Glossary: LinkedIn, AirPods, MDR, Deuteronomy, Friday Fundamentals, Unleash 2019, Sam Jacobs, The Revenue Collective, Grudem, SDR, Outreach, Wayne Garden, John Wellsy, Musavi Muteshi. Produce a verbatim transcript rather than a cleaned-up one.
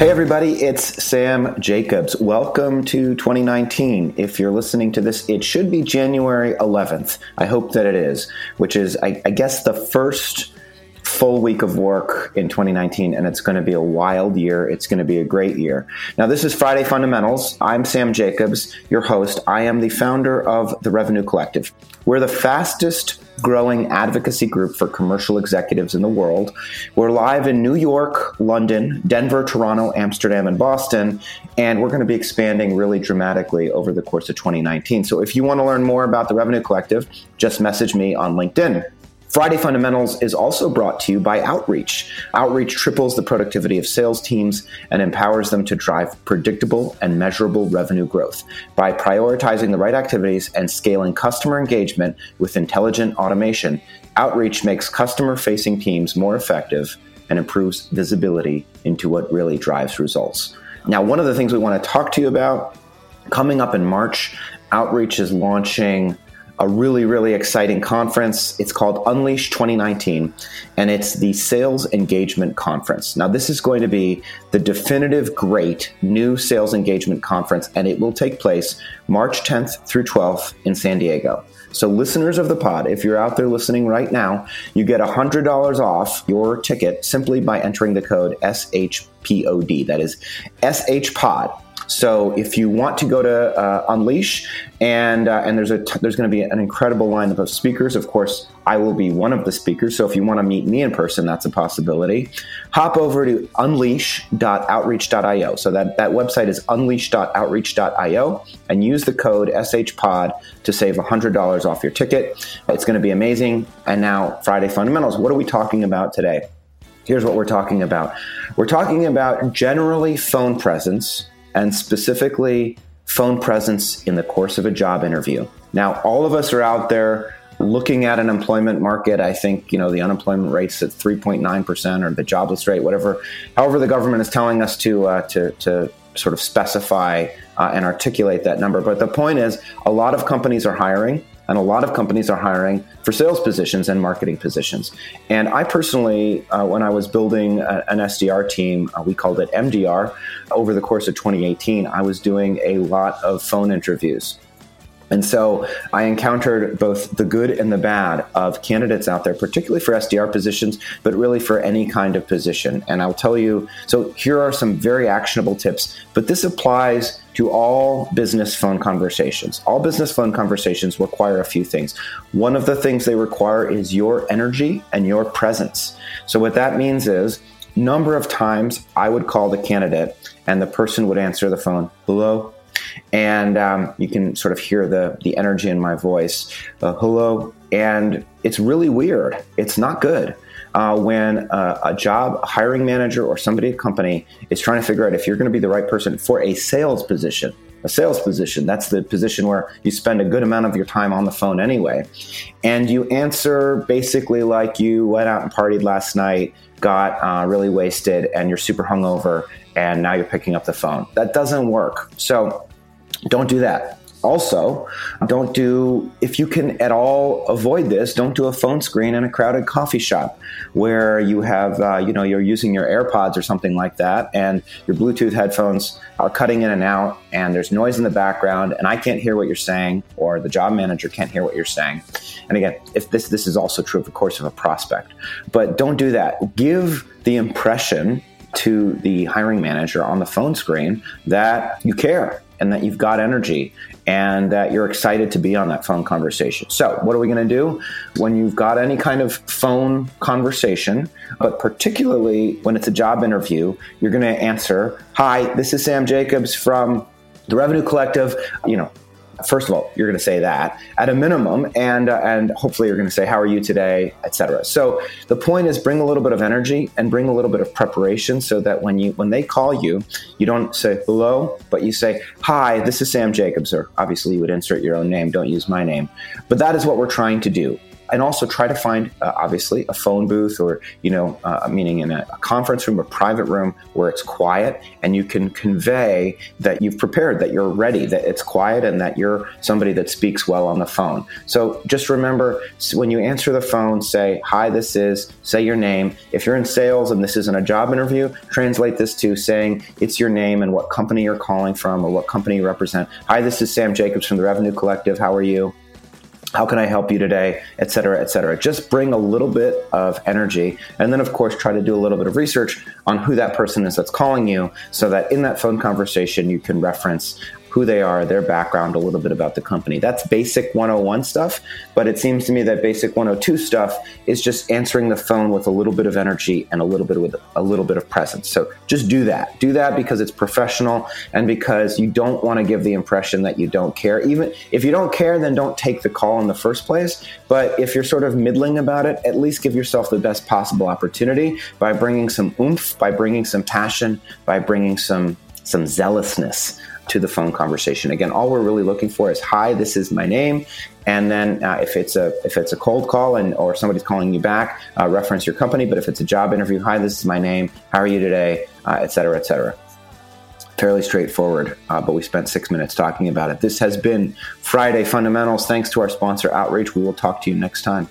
Hey everybody, it's Sam Jacobs. Welcome to twenty nineteen. If you're listening to this, it should be January eleventh. I hope that it is, which is, I, I guess, the first full week of work in twenty nineteen, and it's going to be a wild year. It's going to be a great year. Now, this is Friday Fundamentals. I'm Sam Jacobs, your host. I am the founder of The Revenue Collective. We're the fastest growing advocacy group for commercial executives in the world. We're live in New York, London, Denver, Toronto, Amsterdam, and Boston, and we're going to be expanding really dramatically over the course of twenty nineteen. So if you want to learn more about The Revenue Collective, just message me on LinkedIn. Friday Fundamentals is also brought to you by Outreach. Outreach triples the productivity of sales teams and empowers them to drive predictable and measurable revenue growth by prioritizing the right activities and scaling customer engagement with intelligent automation. Outreach makes customer-facing teams more effective and improves visibility into what really drives results. Now, one of the things we want to talk to you about coming up in March, Outreach is launching a really, really exciting conference. It's called Unleash twenty nineteen, and it's the Sales Engagement Conference. Now, this is going to be the definitive great new sales engagement conference, and it will take place March tenth through twelfth in San Diego. So listeners of the pod, if you're out there listening right now, you get one hundred dollars off your ticket simply by entering the code S H P O D. That is S H P O D. So if you want to go to uh, Unleash, and uh, and there's a t- there's going to be an incredible lineup of speakers. Of course, I will be one of the speakers. So if you want to meet me in person, that's a possibility. Hop over to unleash dot outreach dot io. So that, that website is unleash dot outreach dot io, and use the code S H P O D to save one hundred dollars off your ticket. It's going to be amazing. And now, Friday Fundamentals. What are we talking about today? Here's what we're talking about. We're talking about generally phone presence, and specifically phone presence in the course of a job interview. Now, all of us are out there looking at an employment market. I think, you know, the unemployment rate's at three point nine percent or the jobless rate, whatever. However, the government is telling us to uh, to, to sort of specify uh, and articulate that number. But the point is, a lot of companies are hiring, and a lot of companies are hiring for sales positions and marketing positions. And I personally, uh, when I was building a, an S D R team, uh, we called it M D R, over the course of twenty eighteen, I was doing a lot of phone interviews. And so I encountered both the good and the bad of candidates out there, particularly for S D R positions, but really for any kind of position. And I'll tell you, so here are some very actionable tips, but this applies to all business phone conversations. All business phone conversations require a few things. One of the things they require is your energy and your presence. So what that means is, number of times I would call the candidate and the person would answer the phone, hello? And um, you can sort of hear the the energy in my voice, uh, hello. And it's really weird. It's not good uh, when uh, a job hiring manager or somebody at a company is trying to figure out if you're going to be the right person for a sales position. A sales position, that's the position where you spend a good amount of your time on the phone anyway. And you answer basically like you went out and partied last night, got uh, really wasted, and you're super hungover, and now you're picking up the phone. That doesn't work. So don't do that. Also, don't do, if you can at all avoid this, don't do a phone screen in a crowded coffee shop where you have, uh, you know, you're using your AirPods or something like that, and your Bluetooth headphones are cutting in and out, and there's noise in the background, and I can't hear what you're saying, or the job manager can't hear what you're saying. And again, if this, this is also true of the course of a prospect, but don't do that. Give the impression to the hiring manager on the phone screen that you care, and that you've got energy, and that you're excited to be on that phone conversation. So what are we going to do when you've got any kind of phone conversation, but particularly when it's a job interview? You're going to answer, hi, this is Sam Jacobs from The Revenue Collective. You know, first of all, you're going to say that at a minimum, and uh, and hopefully you're going to say, how are you today, et cetera. So the point is, bring a little bit of energy and bring a little bit of preparation so that when you when they call you, you don't say hello, but you say, hi, this is Sam Jacobs, or obviously you would insert your own name, don't use my name. But that is what we're trying to do. and also try to find, uh, obviously, a phone booth or, you know, uh, meaning in a, a conference room, a private room where it's quiet and you can convey that you've prepared, that you're ready, that it's quiet and that you're somebody that speaks well on the phone. So just remember, when you answer the phone, say, hi, this is, say your name. If you're in sales and this isn't a job interview, translate this to saying it's your name and what company you're calling from or what company you represent. Hi, this is Sam Jacobs from The Revenue Collective. How are you? How can I help you today, et cetera, et cetera. Just bring a little bit of energy. And then, of course, try to do a little bit of research on who that person is that's calling you so that in that phone conversation, you can reference who they are, their background, a little bit about the company. That's basic one oh one stuff. But it seems to me that basic one oh two stuff is just answering the phone with a little bit of energy and a little bit with a little bit of presence. So just do that. Do that because it's professional and because you don't want to give the impression that you don't care. Even if you don't care, then don't take the call in the first place. But if you're sort of middling about it, at least give yourself the best possible opportunity by bringing some oomph, by bringing some passion, by bringing some some zealousness to the phone conversation. Again, all we're really looking for is, hi, this is my name. And then uh, if it's a if it's a cold call and or somebody's calling you back, uh, reference your company. But if it's a job interview, hi, this is my name. How are you today? Uh, et cetera, et cetera. Fairly straightforward, uh, but we spent six minutes talking about it. This has been Friday Fundamentals. Thanks to our sponsor, Outreach. We will talk to you next time.